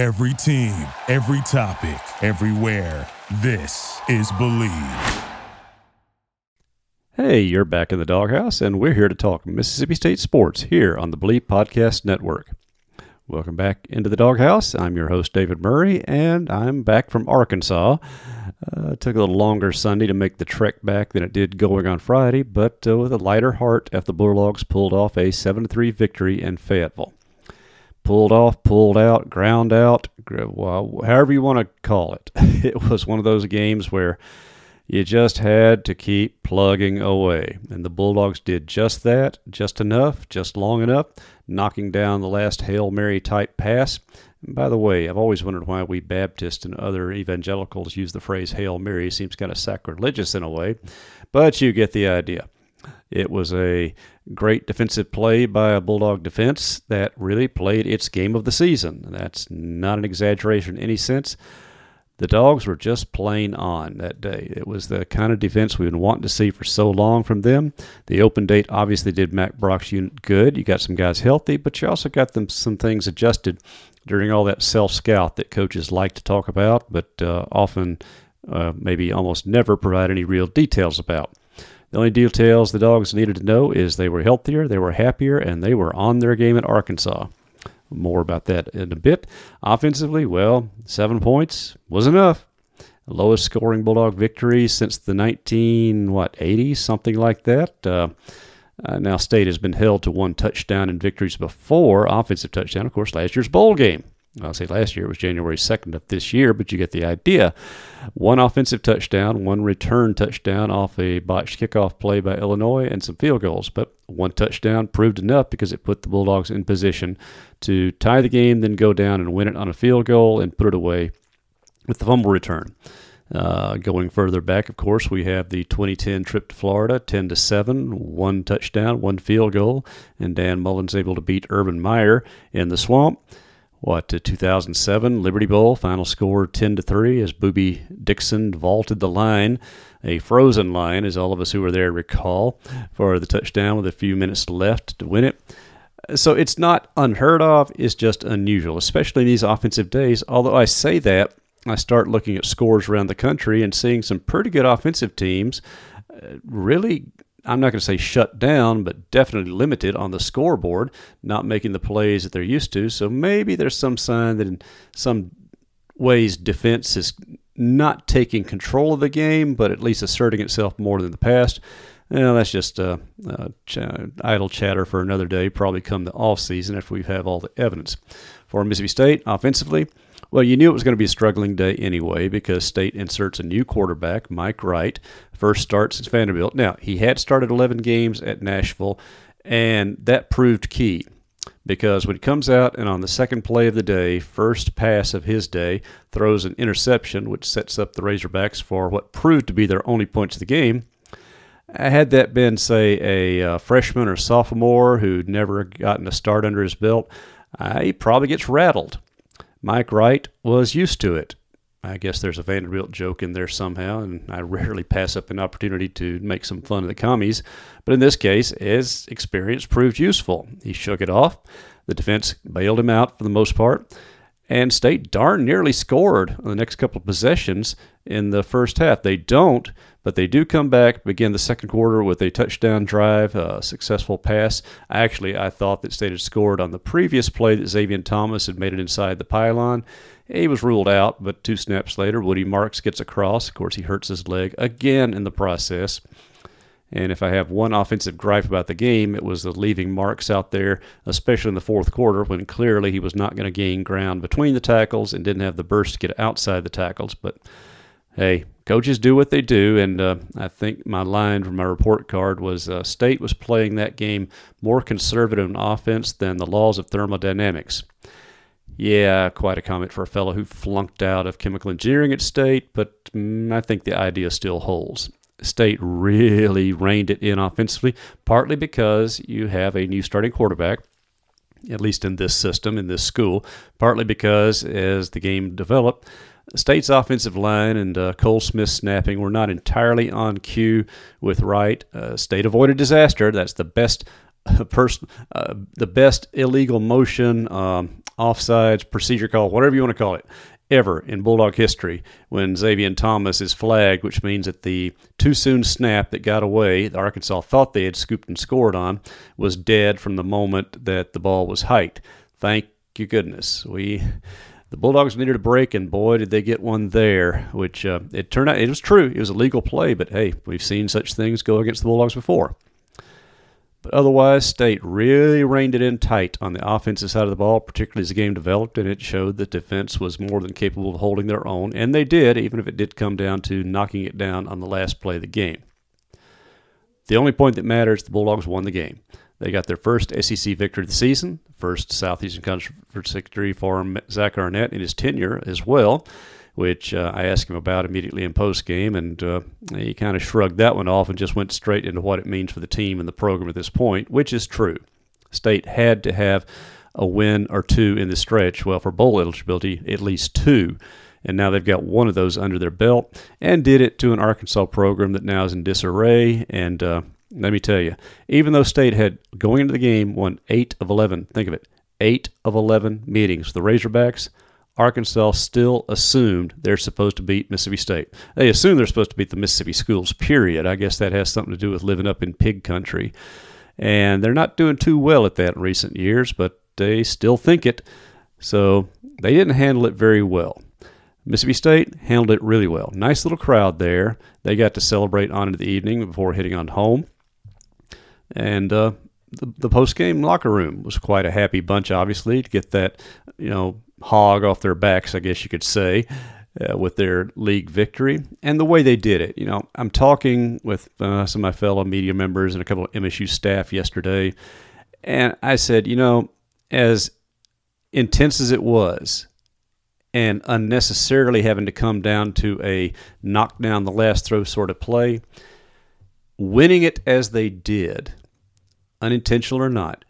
Every team, every topic, everywhere. This is Believe. Hey, you're back in the doghouse, and we're here to talk Mississippi State sports here on the Believe Podcast Network. Welcome back into the doghouse. I'm your host, David Murray, and I'm back from Arkansas. It took a little longer Sunday to make the trek back than it did going on Friday, but with a lighter heart after the Bulldogs pulled off a 7-3 victory in Fayetteville. Pulled off, pulled out, ground out, however you want to call it. It was one of those games where you just had to keep plugging away. And the Bulldogs did just that, just enough, just long enough, knocking down the last Hail Mary type pass. And by the way, I've always wondered why we Baptists and other evangelicals use the phrase Hail Mary. It seems kind of sacrilegious in a way, but you get the idea. It was a great defensive play by a Bulldog defense that really played its game of the season. That's not an exaggeration in any sense. The Dogs were just plain on that day. It was the kind of defense we've been wanting to see for so long from them. The open date obviously did Matt Brock's unit good. You got some guys healthy, but you also got them some things adjusted during all that self-scout that coaches like to talk about, but often maybe almost never provide any real details about. The only details the Dogs needed to know is they were healthier, they were happier, and they were on their game at Arkansas. More about that in a bit. Offensively, well, 7 points was enough. The lowest scoring Bulldog victory since the 1980s, something like that. Now State has been held to one touchdown in victories before, offensive touchdown, of course, last year's bowl game. I'll say last year, it was January 2nd of this year, but you get the idea. One offensive touchdown, one return touchdown off a botched kickoff play by Illinois and some field goals. But one touchdown proved enough because it put the Bulldogs in position to tie the game, then go down and win it on a field goal and put it away with the fumble return. Going further back, of course, we have the 2010 trip to Florida, 10-7, one touchdown, one field goal, and Dan Mullen's able to beat Urban Meyer in the swamp. 2007 Liberty Bowl, final score 10-3 as Boobie Dixon vaulted the line. A frozen line, as all of us who were there recall, for the touchdown with a few minutes left to win it. So it's not unheard of, it's just unusual, especially these offensive days. Although I say that, I start looking at scores around the country and seeing some pretty good offensive teams really, I'm not going to say shut down, but definitely limited on the scoreboard, not making the plays that they're used to. So maybe there's some sign that in some ways defense is not taking control of the game, but at least asserting itself more than the past. Now, that's just idle chatter for another day, probably come the offseason after we have all the evidence. For Mississippi State, offensively, well, you knew it was going to be a struggling day anyway because State inserts a new quarterback, Mike Wright, first start since Vanderbilt. Now, he had started 11 games at Nashville, and that proved key because when he comes out and on the second play of the day, first pass of his day, throws an interception, which sets up the Razorbacks for what proved to be their only points of the game. Had that been, say, a freshman or sophomore who'd never gotten a start under his belt, he probably gets rattled. Mike Wright was used to it. I guess there's a Vanderbilt joke in there somehow, and I rarely pass up an opportunity to make some fun of the commies. But in this case, his experience proved useful. He shook it off. The defense bailed him out for the most part. And State darn nearly scored on the next couple of possessions in the first half. They don't, but they do come back, begin the second quarter with a touchdown drive, a successful pass. Actually, I thought that State had scored on the previous play that Zabian Thomas had made it inside the pylon. He was ruled out, but two snaps later, Woody Marks gets across. Of course, he hurts his leg again in the process. And if I have one offensive gripe about the game, it was the leaving Marks out there, especially in the fourth quarter, when clearly he was not going to gain ground between the tackles and didn't have the burst to get outside the tackles. But, hey, coaches do what they do, and I think my line from my report card was State was playing that game more conservative in offense than the laws of thermodynamics. Yeah, quite a comment for a fellow who flunked out of chemical engineering at State, but I think the idea still holds. State really reined it in offensively, partly because you have a new starting quarterback, at least in this system, in this school, partly because as the game developed, State's offensive line and Cole Smith's snapping were not entirely on cue with Wright. State avoided disaster. That's the best the best illegal motion, offsides, procedure call, whatever you want to call it, ever in Bulldog history when Zabian Thomas is flagged, which means that the too-soon snap that got away, that Arkansas thought they had scooped and scored on, was dead from the moment that the ball was hiked. Thank you goodness. The Bulldogs needed a break, and boy, did they get one there, which it turned out, it was true. It was a legal play, but hey, we've seen such things go against the Bulldogs before. But otherwise, State really reined it in tight on the offensive side of the ball, particularly as the game developed, and it showed that defense was more than capable of holding their own, and they did, even if it did come down to knocking it down on the last play of the game. The only point that matters, the Bulldogs won the game. They got their first SEC victory of the season, first Southeastern Conference victory for Zach Arnett in his tenure as well, which I asked him about immediately in postgame, and he kind of shrugged that one off and just went straight into what it means for the team and the program at this point, which is true. State had to have a win or two in the stretch. Well, for bowl eligibility, at least two. And now they've got one of those under their belt and did it to an Arkansas program that now is in disarray. And let me tell you, even though State had, going into the game, won 8 of 11, think of it, 8 of 11 meetings. The Razorbacks, Arkansas still assumed they're supposed to beat Mississippi State. They assume they're supposed to beat the Mississippi schools, period. I guess that has something to do with living up in pig country. And they're not doing too well at that in recent years, but they still think it. So they didn't handle it very well. Mississippi State handled it really well. Nice little crowd there. They got to celebrate on into the evening before heading on home. And the post-game locker room was quite a happy bunch, obviously, to get that, hog off their backs, I guess you could say, with their league victory and the way they did it. I'm talking with some of my fellow media members and a couple of MSU staff yesterday, and I said, as intense as it was, and unnecessarily having to come down to a knock down the last throw sort of play, winning it as they did, unintentional or not,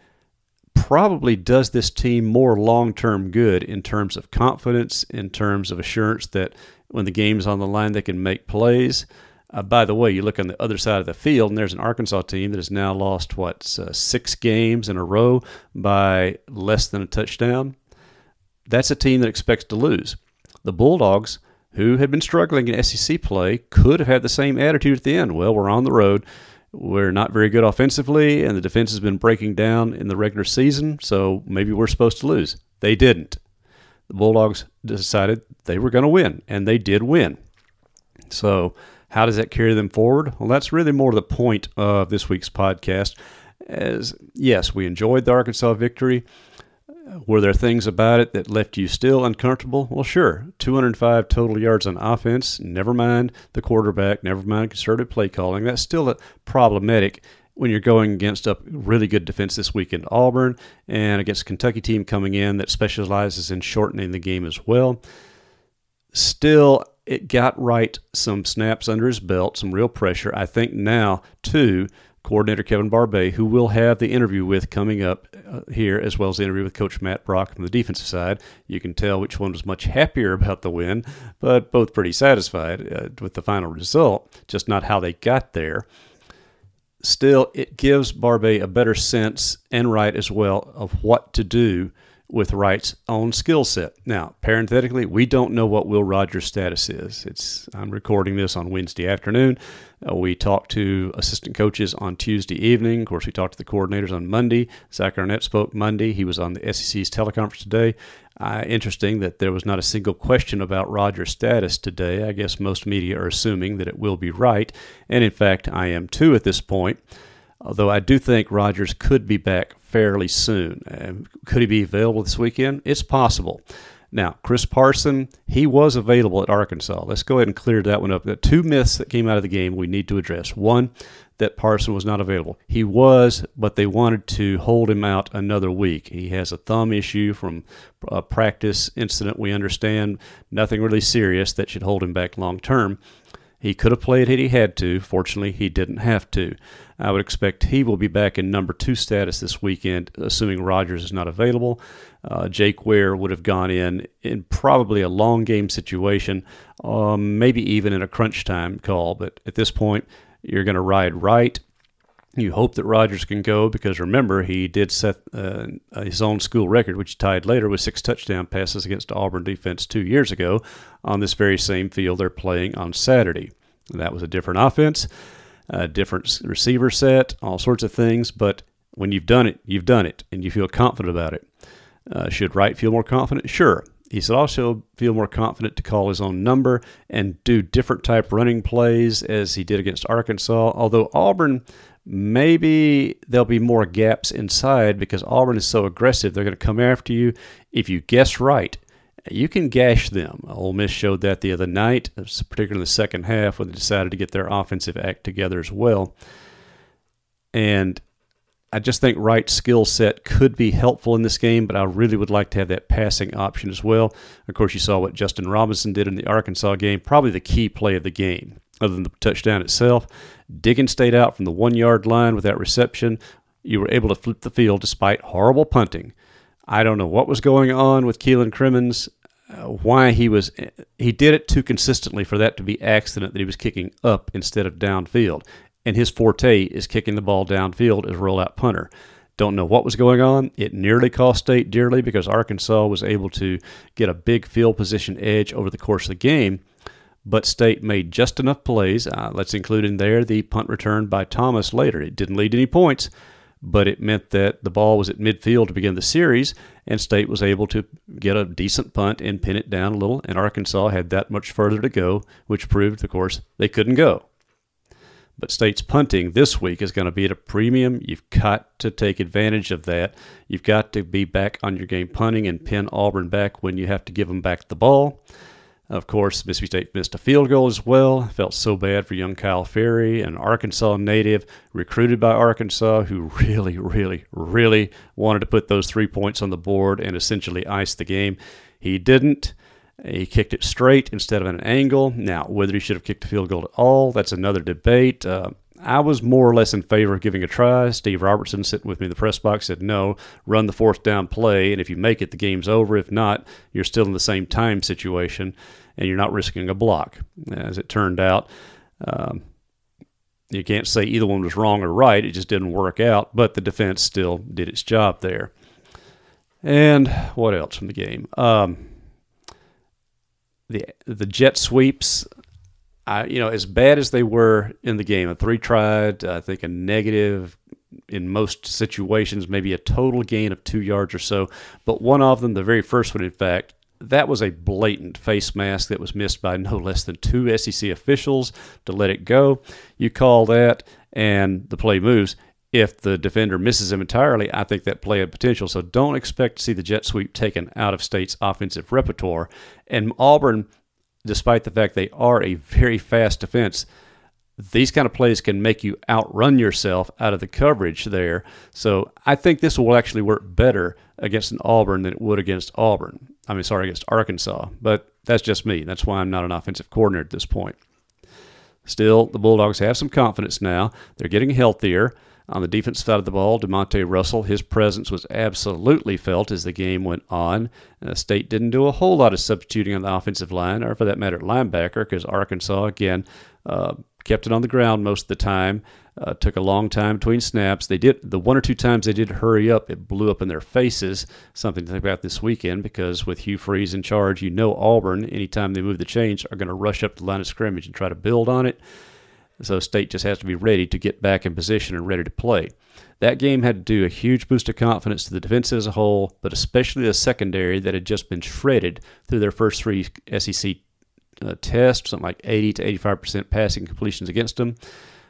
probably does this team more long-term good in terms of confidence, in terms of assurance that when the game's on the line, they can make plays. By the way, you look on the other side of the field, and there's an Arkansas team that has now lost, 6 games in a row by less than a touchdown. That's a team that expects to lose. The Bulldogs, who had been struggling in SEC play, could have had the same attitude at the end. Well, we're on the road. We're not very good offensively, and the defense has been breaking down in the regular season, so maybe we're supposed to lose. They didn't. The Bulldogs decided they were going to win, and they did win. So how does that carry them forward? Well, that's really more the point of this week's podcast. As yes, we enjoyed the Arkansas victory. Were there things about it that left you still uncomfortable? Well, sure. 205 total yards on offense. Never mind the quarterback. Never mind concerted play calling. That's still problematic when you're going against a really good defense this weekend, Auburn, and against a Kentucky team coming in that specializes in shortening the game as well. Still, it got right some snaps under his belt, some real pressure. I think now, too, coordinator Kevin Barbay, who we'll have the interview with coming up here, as well as the interview with Coach Matt Brock from the defensive side. You can tell which one was much happier about the win, but both pretty satisfied with the final result, just not how they got there. Still, it gives Barbay a better sense, and Wright as well, of what to do with Wright's own skill set. Now, parenthetically, we don't know what Will Rogers' status is. I'm recording this on Wednesday afternoon. We talked to assistant coaches on Tuesday evening. Of course, we talked to the coordinators on Monday. Zach Arnett spoke Monday. He was on the SEC's teleconference today. Interesting that there was not a single question about Rogers' status today. I guess most media are assuming that it will be right. And in fact, I am too at this point. Although I do think Rogers could be back fairly soon. Could he be available this weekend? It's possible. Now, Chris Parson, he was available at Arkansas. Let's go ahead and clear that one up. The two myths that came out of the game we need to address. One, that Parson was not available. He was, but they wanted to hold him out another week. He has a thumb issue from a practice incident, we understand. Nothing really serious that should hold him back long term. He could have played if he had to. Fortunately, he didn't have to. I would expect he will be back in number 2 status this weekend, assuming Rogers is not available. Jake Ware would have gone in probably a long game situation, maybe even in a crunch time call. But at this point, you're going to ride Wright. You hope that Rogers can go because, remember, he did set his own school record, which he tied later with 6 touchdown passes against Auburn defense 2 years ago on this very same field they're playing on Saturday. That was a different offense, a different receiver set, all sorts of things. But when you've done it, and you feel confident about it. Should Wright feel more confident? Sure. He should also feel more confident to call his own number and do different type running plays as he did against Arkansas, although Auburn, maybe there'll be more gaps inside because Auburn is so aggressive. They're going to come after you. If you guess right, you can gash them. Ole Miss showed that the other night, particularly in the second half when they decided to get their offensive act together as well. And I just think Wright's skill set could be helpful in this game, but I really would like to have that passing option as well. Of course, you saw what Justin Robinson did in the Arkansas game, probably the key play of the game, other than the touchdown itself. Diggins stayed out from the 1-yard line with that reception. You were able to flip the field despite horrible punting. I don't know what was going on with Keelan Crimmins, why he did it too consistently for that to be accident that he was kicking up instead of downfield. And his forte is kicking the ball downfield as a rollout punter. Don't know what was going on. It nearly cost State dearly because Arkansas was able to get a big field position edge over the course of the game, but State made just enough plays. Let's include in there the punt return by Thomas later. It didn't lead to any points, but it meant that the ball was at midfield to begin the series, and State was able to get a decent punt and pin it down a little, and Arkansas had that much further to go, which proved, of course, they couldn't go. But State's punting this week is going to be at a premium. You've got to take advantage of that. You've got to be back on your game punting and pin Auburn back when you have to give them back the ball. Of course, Mississippi State missed a field goal as well. Felt so bad for young Kyle Ferry, an Arkansas native recruited by Arkansas, who really, really, really wanted to put those 3 points on the board and essentially ice the game. He didn't. He kicked it straight instead of at an angle. Now, whether he should have kicked a field goal at all, that's another debate. I was more or less in favor of giving a try. Steve Robertson sitting with me in the press box said, no, run the fourth down play, and if you make it, the game's over. If not, you're still in the same time situation, and you're not risking a block. As it turned out, you can't say either one was wrong or right. It just didn't work out, but the defense still did its job there. And what else from the game? The jet sweeps, as bad as they were in the game, a three tried, I think a negative in most situations, maybe a total gain of 2 yards or so. But one of them, the very first one, in fact, that was a blatant face mask that was missed by no less than 2 SEC officials to let it go. You call that, and the play moves. If the defender misses him entirely, I think that play had potential. So don't expect to see the jet sweep taken out of State's offensive repertoire. And Auburn, despite the fact they are a very fast defense, these kind of plays can make you outrun yourself out of the coverage there. So I think this will actually work better against an Auburn than it would against Arkansas. But that's just me. That's why I'm not an offensive coordinator at this point. Still, the Bulldogs have some confidence now. They're getting healthier. On the defense side of the ball, DeMonte Russell, his presence was absolutely felt as the game went on. State didn't do a whole lot of substituting on the offensive line, or for that matter, linebacker, because Arkansas, again, kept it on the ground most of the time. Took a long time between snaps. They did the one or two times they did hurry up, it blew up in their faces. Something to think about this weekend because with Hugh Freeze in charge, Auburn, anytime they move the chains, are going to rush up the line of scrimmage and try to build on it. So State just has to be ready to get back in position and ready to play. That game had to do a huge boost of confidence to the defense as a whole, but especially the secondary that had just been shredded through their first 3 SEC tests, something like 80 to 85% passing completions against them.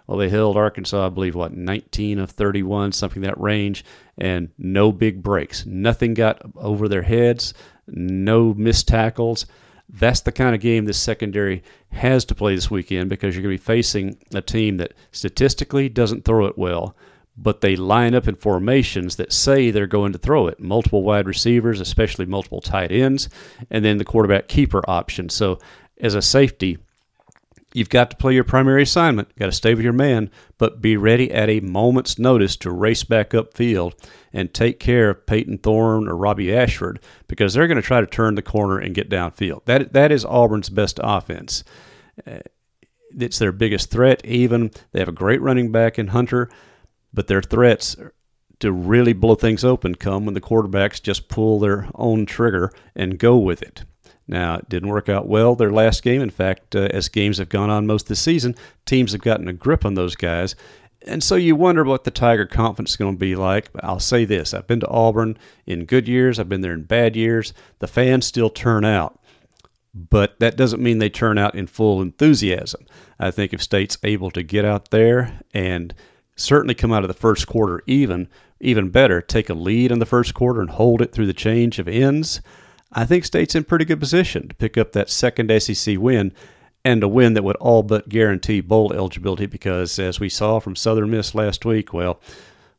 Well, they held Arkansas, 19 of 31, something in that range, and no big breaks. Nothing got over their heads, no missed tackles. That's the kind of game this secondary has to play this weekend because you're going to be facing a team that statistically doesn't throw it well, but they line up in formations that say they're going to throw it. Multiple wide receivers, especially multiple tight ends, and then the quarterback keeper option. So as a safety, you've got to play your primary assignment. You've got to stay with your man, but be ready at a moment's notice to race back upfield and take care of Peyton Thorne or Robbie Ashford because they're going to try to turn the corner and get downfield. That is Auburn's best offense. It's their biggest threat even. They have a great running back in Hunter, But their threats to really blow things open come when the quarterbacks just pull their own trigger and go with it. Now, it didn't work out well their last game. In fact, as games have gone on most this season, teams have gotten a grip on those guys. And so you wonder what the Tiger confidence is going to be like. I'll say this. I've been to Auburn in good years. I've been there in bad years. The fans still turn out. But that doesn't mean they turn out in full enthusiasm. I think if State's able to get out there and certainly come out of the first quarter even better, take a lead in the first quarter and hold it through the change of ends, I think State's in pretty good position to pick up that second SEC win, and a win that would all but guarantee bowl eligibility because, as we saw from Southern Miss last week, well,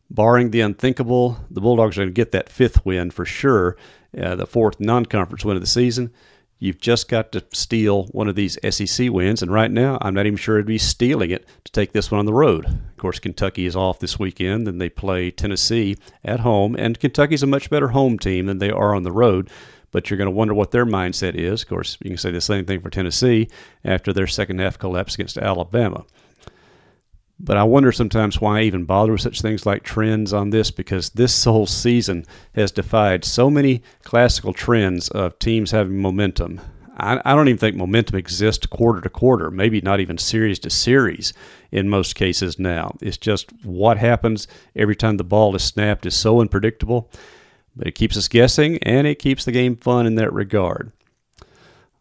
barring the unthinkable, the Bulldogs are going to get that fifth win for sure, the fourth non-conference win of the season. You've just got to steal one of these SEC wins, and right now I'm not even sure it'd be stealing it to take this one on the road. Of course, Kentucky is off this weekend, and they play Tennessee at home, and Kentucky's a much better home team than they are on the road, but you're going to wonder what their mindset is. Of course, you can say the same thing for Tennessee after their second-half collapse against Alabama. But I wonder sometimes why I even bother with such things like trends on this, because this whole season has defied so many classical trends of teams having momentum. I don't even think momentum exists quarter to quarter, maybe not even series to series in most cases now. It's just what happens every time the ball is snapped is so unpredictable, but it keeps us guessing and it keeps the game fun in that regard.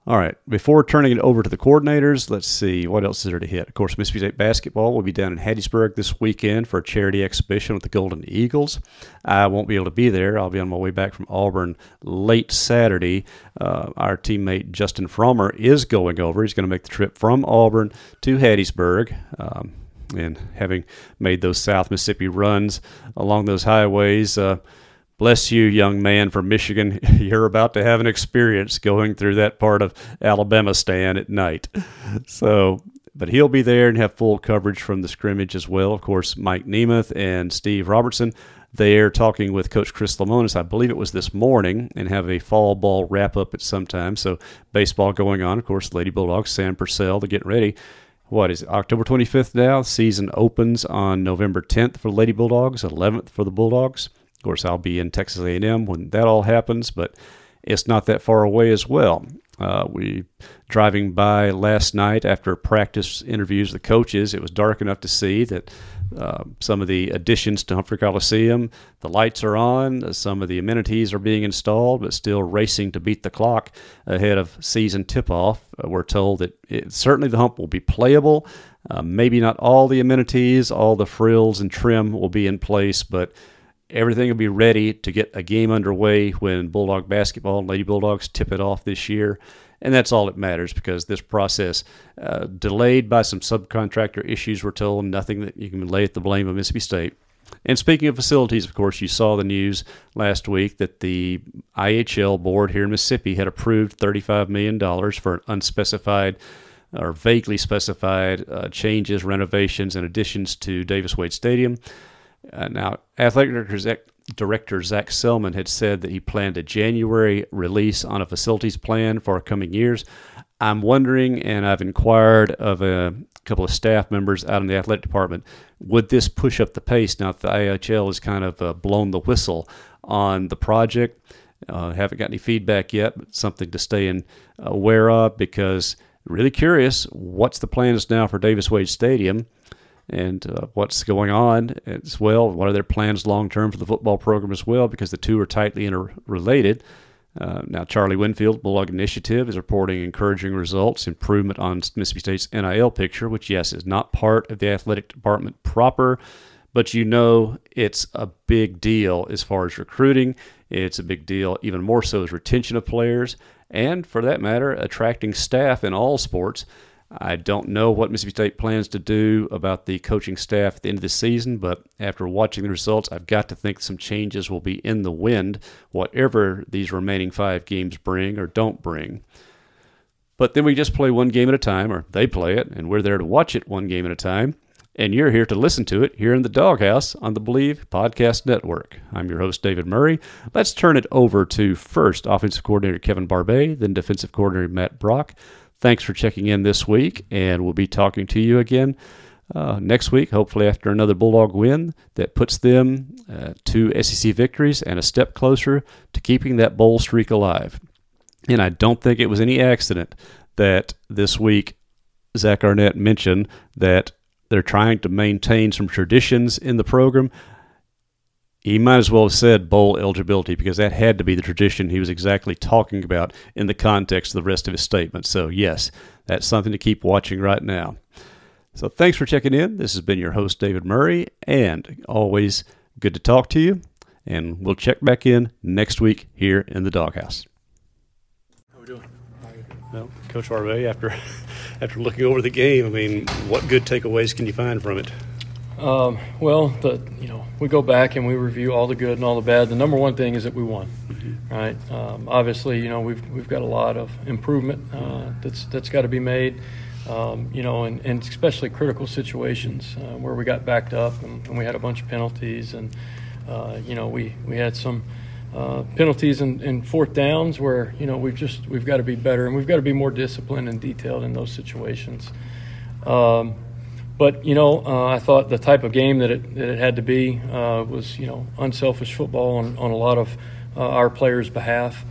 All right, before turning it over to the coordinators, let's see, what else is there to hit? Of course, Mississippi State basketball will be down in Hattiesburg this weekend for a charity exhibition with the Golden Eagles. I won't be able to be there. I'll be on my way back from Auburn late Saturday. Our teammate Justin Frommer is going over. He's going to make the trip from Auburn to Hattiesburg. And having made those South Mississippi runs along those highways, bless you, young man from Michigan. You're about to have an experience going through that part of Alabama stand at night. So, but he'll be there and have full coverage from the scrimmage as well. Of course, Mike Nemeth and Steve Robertson, they're talking with Coach Chris Lamonis, I believe it was this morning, and have a fall ball wrap-up at some time. So baseball going on. Of course, Lady Bulldogs, Sam Purcell, they're getting ready. What is it, October 25th now? Season opens on November 10th for Lady Bulldogs, 11th for the Bulldogs. Of course, I'll be in Texas A&M when that all happens, but it's not that far away as well. We driving by last night after practice interviews with the coaches, it was dark enough to see that some of the additions to Humphrey Coliseum, the lights are on, some of the amenities are being installed, but still racing to beat the clock ahead of season tip-off. We're told that certainly the hump will be playable. Maybe not all the amenities, all the frills and trim will be in place, but everything will be ready to get a game underway when Bulldog basketball and Lady Bulldogs tip it off this year. And that's all that matters because this process, delayed by some subcontractor issues, we're told, nothing that you can lay at the blame of Mississippi State. And speaking of facilities, of course, you saw the news last week that the IHL board here in Mississippi had approved $35 million for an unspecified or vaguely specified changes, renovations, and additions to Davis Wade Stadium. Now, Athletic Director Zach Selman had said that he planned a January release on a facilities plan for coming years. I'm wondering, and I've inquired of a couple of staff members out in the athletic department, would this push up the pace now that the IHL has kind of blown the whistle on the project? Haven't got any feedback yet, but something to stay aware of because really curious, what's the plans now for Davis Wade Stadium? And what's going on as well. What are their plans long-term for the football program as well, because the two are tightly interrelated. Now, Charlie Winfield, Bulldog Initiative, is reporting encouraging results, improvement on Mississippi State's NIL picture, which, yes, is not part of the athletic department proper, but you know it's a big deal as far as recruiting. It's a big deal, even more so, is retention of players, and for that matter, attracting staff in all sports. I don't know what Mississippi State plans to do about the coaching staff at the end of the season, but after watching the results, I've got to think some changes will be in the wind, whatever these remaining 5 games bring or don't bring. But then we just play one game at a time, or they play it, and we're there to watch it one game at a time, and you're here to listen to it here in the doghouse on the Believe Podcast Network. I'm your host, David Murray. Let's turn it over to first offensive coordinator Kevin Barbay, then defensive coordinator Matt Brock. Thanks for checking in this week, and we'll be talking to you again next week, hopefully after another Bulldog win that puts them 2 SEC victories and a step closer to keeping that bowl streak alive. And I don't think it was any accident that this week Zach Arnett mentioned that they're trying to maintain some traditions in the program. He might as well have said bowl eligibility, because that had to be the tradition he was exactly talking about in the context of the rest of his statement. So, yes, that's something to keep watching right now. So thanks for checking in. This has been your host, David Murray, and always good to talk to you. And we'll check back in next week here in the doghouse. How are we doing? Well, Coach Barbay, after looking over the game, I mean, what good takeaways can you find from it? Well, we go back and we review all the good and all the bad. The number one thing is that we won, right? Obviously, we've got a lot of improvement that's got to be made, and especially critical situations where we got backed up and we had a bunch of penalties, and we had some penalties in fourth downs where we've got to be better, and we've got to be more disciplined and detailed in those situations. But I thought the type of game that it had to be was, unselfish football on a lot of our players' behalf,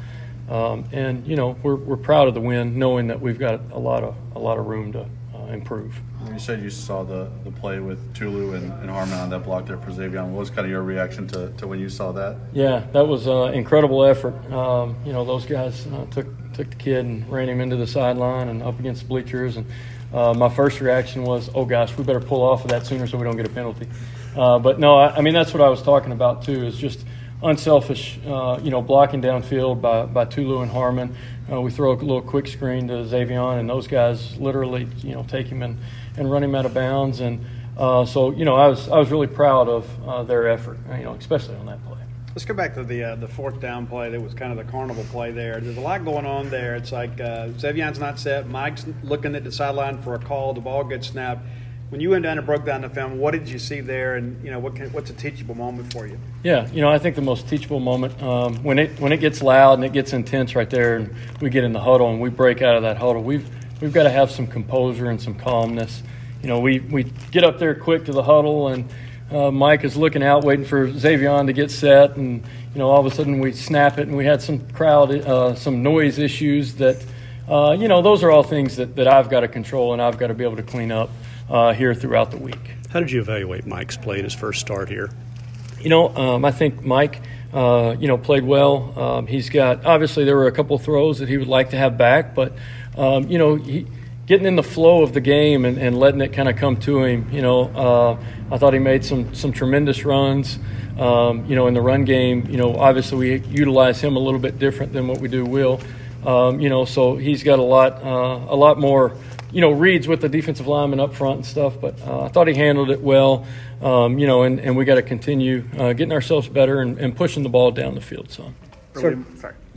and we're proud of the win, knowing that we've got a lot of room to improve. You said you saw the play with Tulu and Harmon on that block there for Xavion. What was kind of your reaction to when you saw that? Yeah, that was an incredible effort. Those guys took the kid and ran him into the sideline and up against the bleachers, and my first reaction was, oh gosh, we better pull off of that sooner so we don't get a penalty. But that's what I was talking about too, is just unselfish, blocking downfield by Tulu and Harmon. We throw a little quick screen to Xavion, and those guys literally, take him and run him out of bounds. And so I was really proud of their effort, especially on that play. Let's go back to the fourth down play that was kind of the carnival play there. There's a lot going on there. It's like Xavion's not set. Mike's looking at the sideline for a call. The ball gets snapped. When you went down and broke down the film, what did you see there, and what's a teachable moment for you? Yeah, I think the most teachable moment when it gets loud and it gets intense right there, and we get in the huddle and we break out of that huddle. We've got to have some composure and some calmness. We get up there quick to the huddle, and Mike is looking out, waiting for Xavion to get set, and all of a sudden we snap it, and we had some crowd, some noise issues that, those are all things that I've got to control and I've got to be able to clean up here throughout the week. How did you evaluate Mike's play in his first start here? I think Mike, played well. He's got, obviously there were a couple throws that he would like to have back, but he. Getting in the flow of the game and letting it kind of come to him, I thought he made some tremendous runs, in the run game. Obviously we utilize him a little bit different than what we do Will, so he's got a lot more, reads with the defensive linemen up front and stuff. But I thought he handled it well, and we got to continue getting ourselves better and pushing the ball down the field some.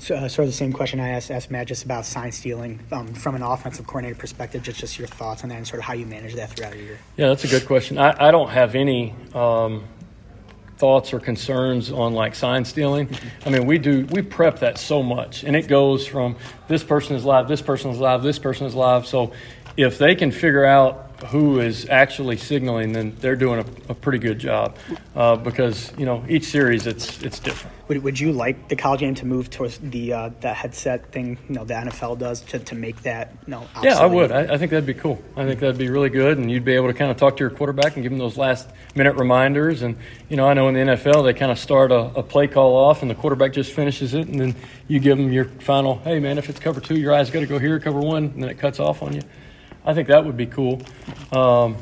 Sort of the same question I asked Matt just about sign stealing from an offensive coordinator perspective, just your thoughts on that and sort of how you manage that throughout the year. Yeah, that's a good question. I don't have any thoughts or concerns on like sign stealing. I mean, we prep that so much, and it goes from this person is live, this person is live, this person is live. So if they can figure out who is actually signaling, then they're doing a pretty good job because, each series it's different. Would you like the college game to move towards the headset thing, the NFL does, to make that, obsolete? Yeah, I would. I think that'd be cool. I think that'd be really good, and you'd be able to kind of talk to your quarterback and give him those last-minute reminders. And, I know in the NFL they kind of start a play call off, and the quarterback just finishes it, and then you give him your final, hey, man, if it's cover 2, your eyes got to go here, cover 1, and then it cuts off on you. I think that would be cool. I'm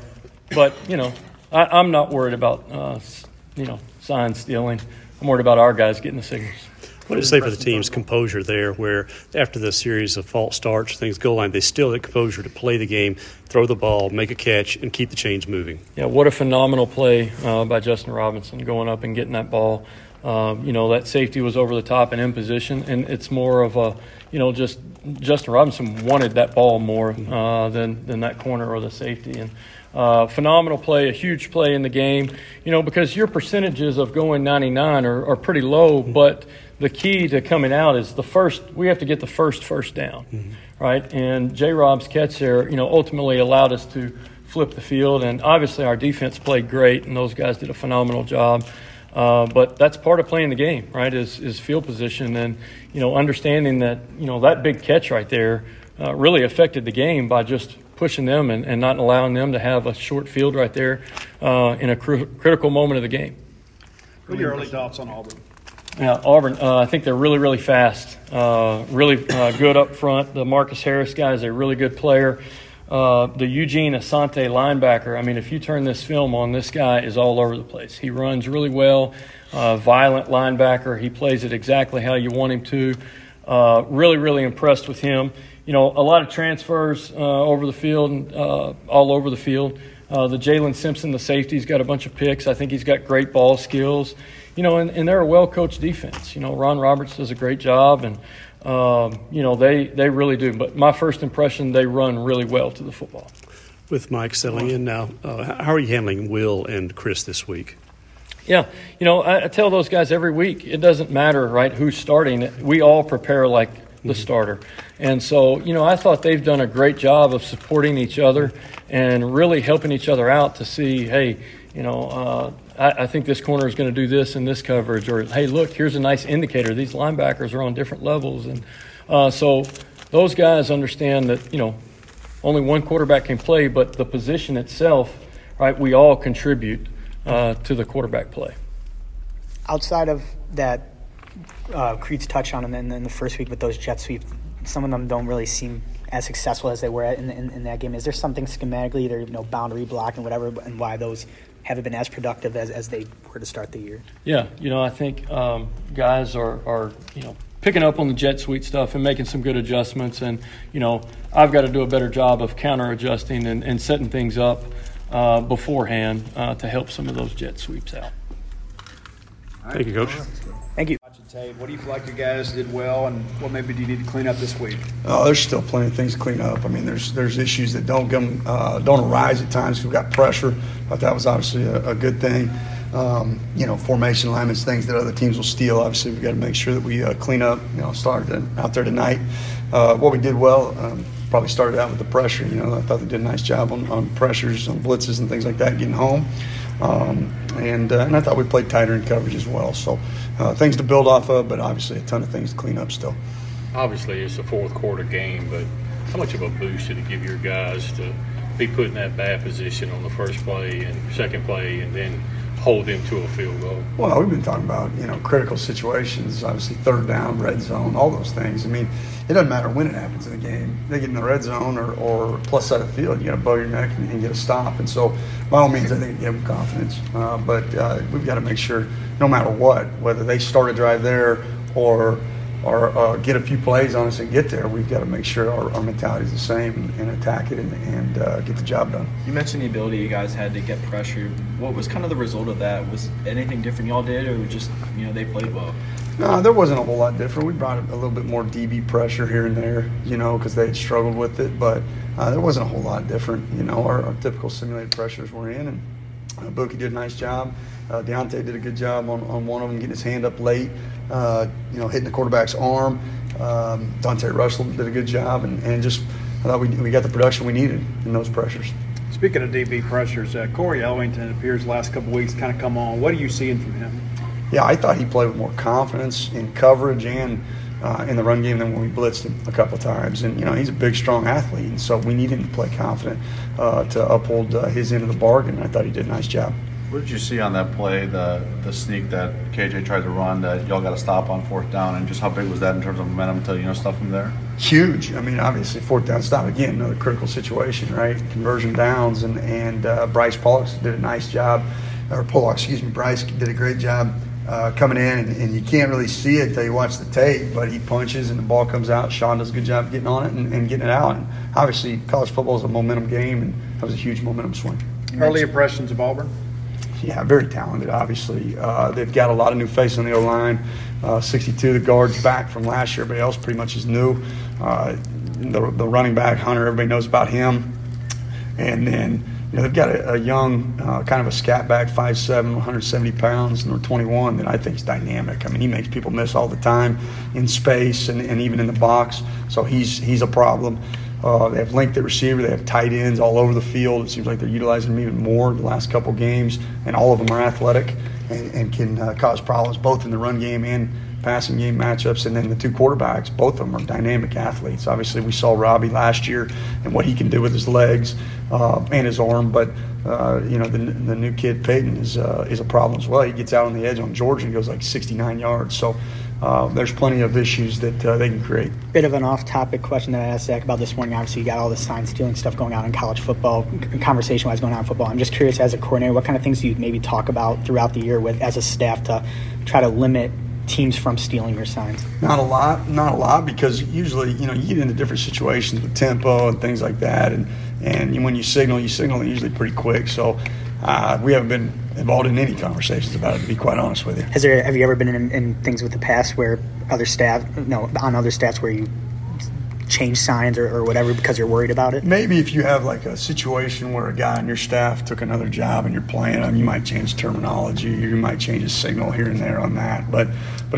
not worried about, sign stealing. I'm worried about our guys getting the signals. What did it say for the team's composure there where after the series of false starts, things goal line, they still had composure to play the game, throw the ball, make a catch, and keep the chains moving? Yeah, what a phenomenal play by Justin Robinson going up and getting that ball. That safety was over the top and in position, and it's more of a, just Justin Robinson wanted that ball more than that corner or the safety. And phenomenal play, a huge play in the game, because your percentages of going 99 are pretty low, but the key to coming out is we have to get the first down, right? And J. Rob's catch there, ultimately allowed us to flip the field. And obviously our defense played great, and those guys did a phenomenal job. But that's part of playing the game, right, is field position, and, you know, understanding that, you know, that big catch right there really affected the game by just pushing them and not allowing them to have a short field right there in a critical moment of the game. What are your early thoughts on Auburn? Yeah, Auburn, I think they're really, really fast, really good up front. The Marcus Harris guy is a really good player. The Eugene Asante linebacker, I mean, if you turn this film on, this guy is all over the place. He runs really well, violent linebacker. He plays it exactly how you want him to. Really, really impressed with him. You know, a lot of transfers over the field, all over the field. The Jalen Simpson, the safety's got a bunch of picks. I think he's got great ball skills. You know, and they're a well-coached defense. You know, Ron Roberts does a great job, and you know, they really do. But my first impression, they run really well to the football. With Mike settling in now, how are you handling Will and Chris this week? Yeah, you know, I tell those guys every week, it doesn't matter, right, who's starting. We all prepare like the starter. And so, you know, I thought they've done a great job of supporting each other and really helping each other out to see, hey, you know, I think this corner is going to do this in this coverage, or, hey, look, here's a nice indicator. These linebackers are on different levels. And so those guys understand that, you know, only one quarterback can play, but the position itself, right, we all contribute to the quarterback play. Outside of that Creed's touch on them in the first week with those jet sweeps, some of them don't really seem as successful as they were in that game. Is there something schematically, either, you know, boundary block and whatever, and why those haven't been as productive as they were to start the year? Yeah, you know, I think guys are, you know, picking up on the jet sweep stuff and making some good adjustments. And, you know, I've got to do a better job of counter-adjusting and setting things up beforehand to help some of those jet sweeps out. Right. Thank you, Coach. Thank you. What do you feel like you guys did well, and what maybe do you need to clean up this week? Oh, there's still plenty of things to clean up. I mean, there's issues that don't arise at times. We've got pressure, but that was obviously a good thing. You know, formation alignments, things that other teams will steal. Obviously, we've got to make sure that we clean up. You know, started out there tonight. What we did well, probably started out with the pressure. You know, I thought they did a nice job on pressures, on blitzes, and things like that, getting home. And I thought we played tighter in coverage as well. So things to build off of, but obviously a ton of things to clean up still. Obviously it's a fourth quarter game, but how much of a boost did it give your guys to be put in that bad position on the first play and second play and then hold them to a field goal? Well, we've been talking about, you know, critical situations, obviously third down, red zone, all those things. I mean, it doesn't matter when it happens in the game. They get in the red zone or plus side of the field, you got to bow your neck and get a stop. And so, by all means, I think it gave them confidence. But we've got to make sure, no matter what, whether they start a drive there or get a few plays on us and get there, we've got to make sure our mentality is the same and attack it and get the job done. You mentioned the ability you guys had to get pressure. What was kind of the result of that? Was anything different y'all did, or just, you know, they played well? No, there wasn't a whole lot different. We brought a little bit more DB pressure here and there, you know, because they had struggled with it, but there wasn't a whole lot different. You know, our typical simulated pressures we're in, and Bookie did a nice job. Deontay did a good job on one of them, getting his hand up late, you know, hitting the quarterback's arm. Dante Russell did a good job, and just I thought we got the production we needed in those pressures. Speaking of DB pressures, Corey Ellington appears the last couple weeks kind of come on. What are you seeing from him? Yeah, I thought he played with more confidence in coverage and in the run game than when we blitzed him a couple of times. And, you know, he's a big, strong athlete, and so we need him to play confident to uphold his end of the bargain. I thought he did a nice job. What did you see on that play, the sneak that KJ tried to run that y'all got to stop on fourth down, and just how big was that in terms of momentum to, you know, stuff from there? Huge. I mean, obviously, fourth down stop, again, another critical situation, right? Conversion downs, and Bryce Pollock did a nice job. Or Pollock, excuse me, Bryce did a great job coming in, and you can't really see it until you watch the tape, but he punches and the ball comes out. Sean does a good job getting on it and getting it out. And obviously, college football is a momentum game, and that was a huge momentum swing. Early impressions of Auburn? Yeah, very talented, obviously. They've got a lot of new faces on the O-line. 62, the guard's back from last year. Everybody else pretty much is new. The running back, Hunter, everybody knows about him. And then, you know, they've got a young, kind of a scat back, 5'7", 170 pounds, number 21, that I think is dynamic. I mean, he makes people miss all the time in space and even in the box. So he's a problem. They have length at receiver. They have tight ends all over the field. It seems like they're utilizing them even more in the last couple games, and all of them are athletic and can cause problems both in the run game and passing game matchups. And then the two quarterbacks, both of them are dynamic athletes. Obviously, we saw Robbie last year and what he can do with his legs and his arm, but the new kid Peyton is a problem as well. He gets out on the edge on Georgia and goes like 69 yards. So there's plenty of issues that they can create. Bit of an off-topic question that I asked Zach about this morning. Obviously, you got all this sign-stealing stuff going on in college football, conversation-wise going on in football. I'm just curious, as a coordinator, what kind of things do you maybe talk about throughout the year with as a staff to try to limit teams from stealing your signs? Not a lot, because usually, you get into different situations with tempo and things like that, and when you signal usually pretty quick. So we haven't been involved in any conversations about it, to be quite honest with you. Have you ever been in things with the past where other staffs where you change signs or whatever because you're worried about it? Maybe if you have like a situation where a guy on your staff took another job and you're playing him, you might change terminology, you might change a signal here and there on that. But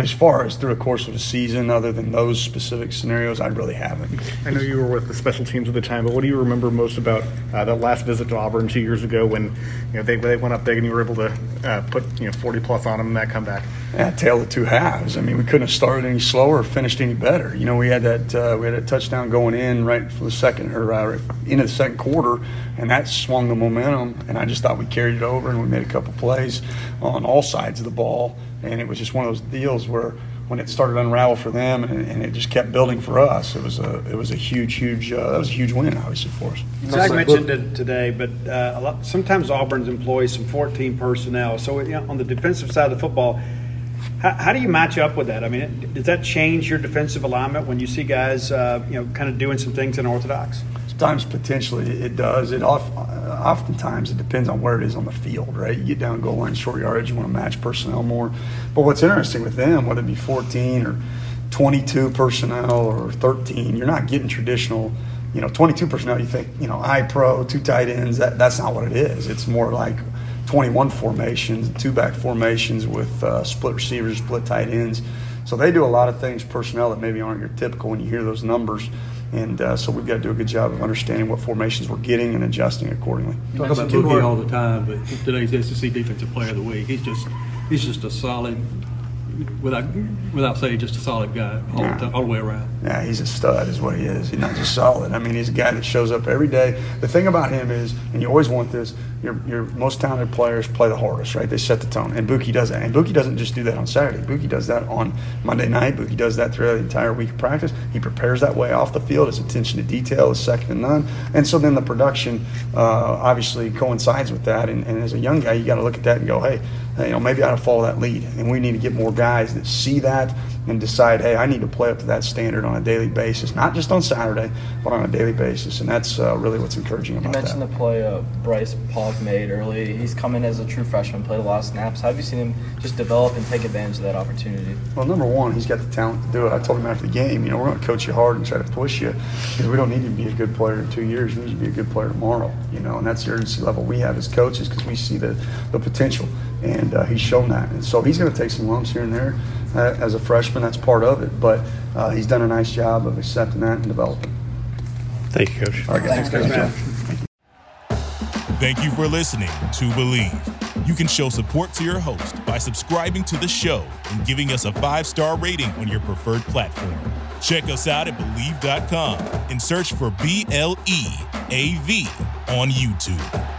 as far as through the course of the season, other than those specific scenarios, I really haven't. I know you were with the special teams at the time, but what do you remember most about that last visit to Auburn 2 years ago when they went up big and you were able to put 40 plus on them in that comeback? Yeah, tail of two halves. I mean, we couldn't have started any slower or finished any better. We had that touchdown going in right for the second or into the second quarter, and that swung the momentum, and I just thought we carried it over and we made a couple plays on all sides of the ball, and it was just one of those deals where when it started to unravel for them and it just kept building for us, it was a huge win, obviously, for us. Zach mentioned it today, but sometimes Auburn's employs some 14 personnel, so on the defensive side of the football, how do you match up with that? I mean, does that change your defensive alignment when you see guys, kind of doing some things unorthodox? Sometimes potentially it does. Oftentimes it depends on where it is on the field, right? You get down goal line, short yardage, you want to match personnel more. But what's interesting with them, whether it be 14 or 22 personnel or 13, you're not getting traditional. 22 personnel, you think, I pro, two tight ends. That's not what it is. It's more like 21 formations, two-back formations with split receivers, split tight ends. So they do a lot of things, personnel, that maybe aren't your typical when you hear those numbers. And so we've got to do a good job of understanding what formations we're getting and adjusting accordingly. Talk about Boogie all the time, but today's SEC Defensive Player of the Week. He's just a solid, without saying, just a solid guy all the way around. Yeah, he's a stud is what he is. He's not just solid. I mean, he's a guy that shows up every day. The thing about him is, and you always want this, your most talented players play the hardest, right? They set the tone. And Buki does that. And Buki doesn't just do that on Saturday. Buki does that on Monday night. Buki does that throughout the entire week of practice. He prepares that way off the field. His attention to detail is second to none. And so then the production obviously coincides with that. And as a young guy, you got to look at that and go, hey, maybe I ought to follow that lead. And we need to get more guys that see that and decide, hey, I need to play up to that standard on a daily basis, not just on Saturday, but on a daily basis. And that's really what's encouraging about that. You mentioned the play Bryce Paulk made early. He's come in as a true freshman, played a lot of snaps. How have you seen him just develop and take advantage of that opportunity? Well, number one, he's got the talent to do it. I told him after the game, we're going to coach you hard and try to push you because we don't need you to be a good player in 2 years. We need you to be a good player tomorrow, and that's the urgency level we have as coaches because we see the potential. And he's shown that. And so he's going to take some lumps here and there. As a freshman, that's part of it, but he's done a nice job of accepting that and developing. Thank you, Coach. All right, guys. Thanks, man. Thank you for listening to Believe. You can show support to your host by subscribing to the show and giving us a 5-star rating on your preferred platform. Check us out at Believe.com and search for BLEAV on YouTube.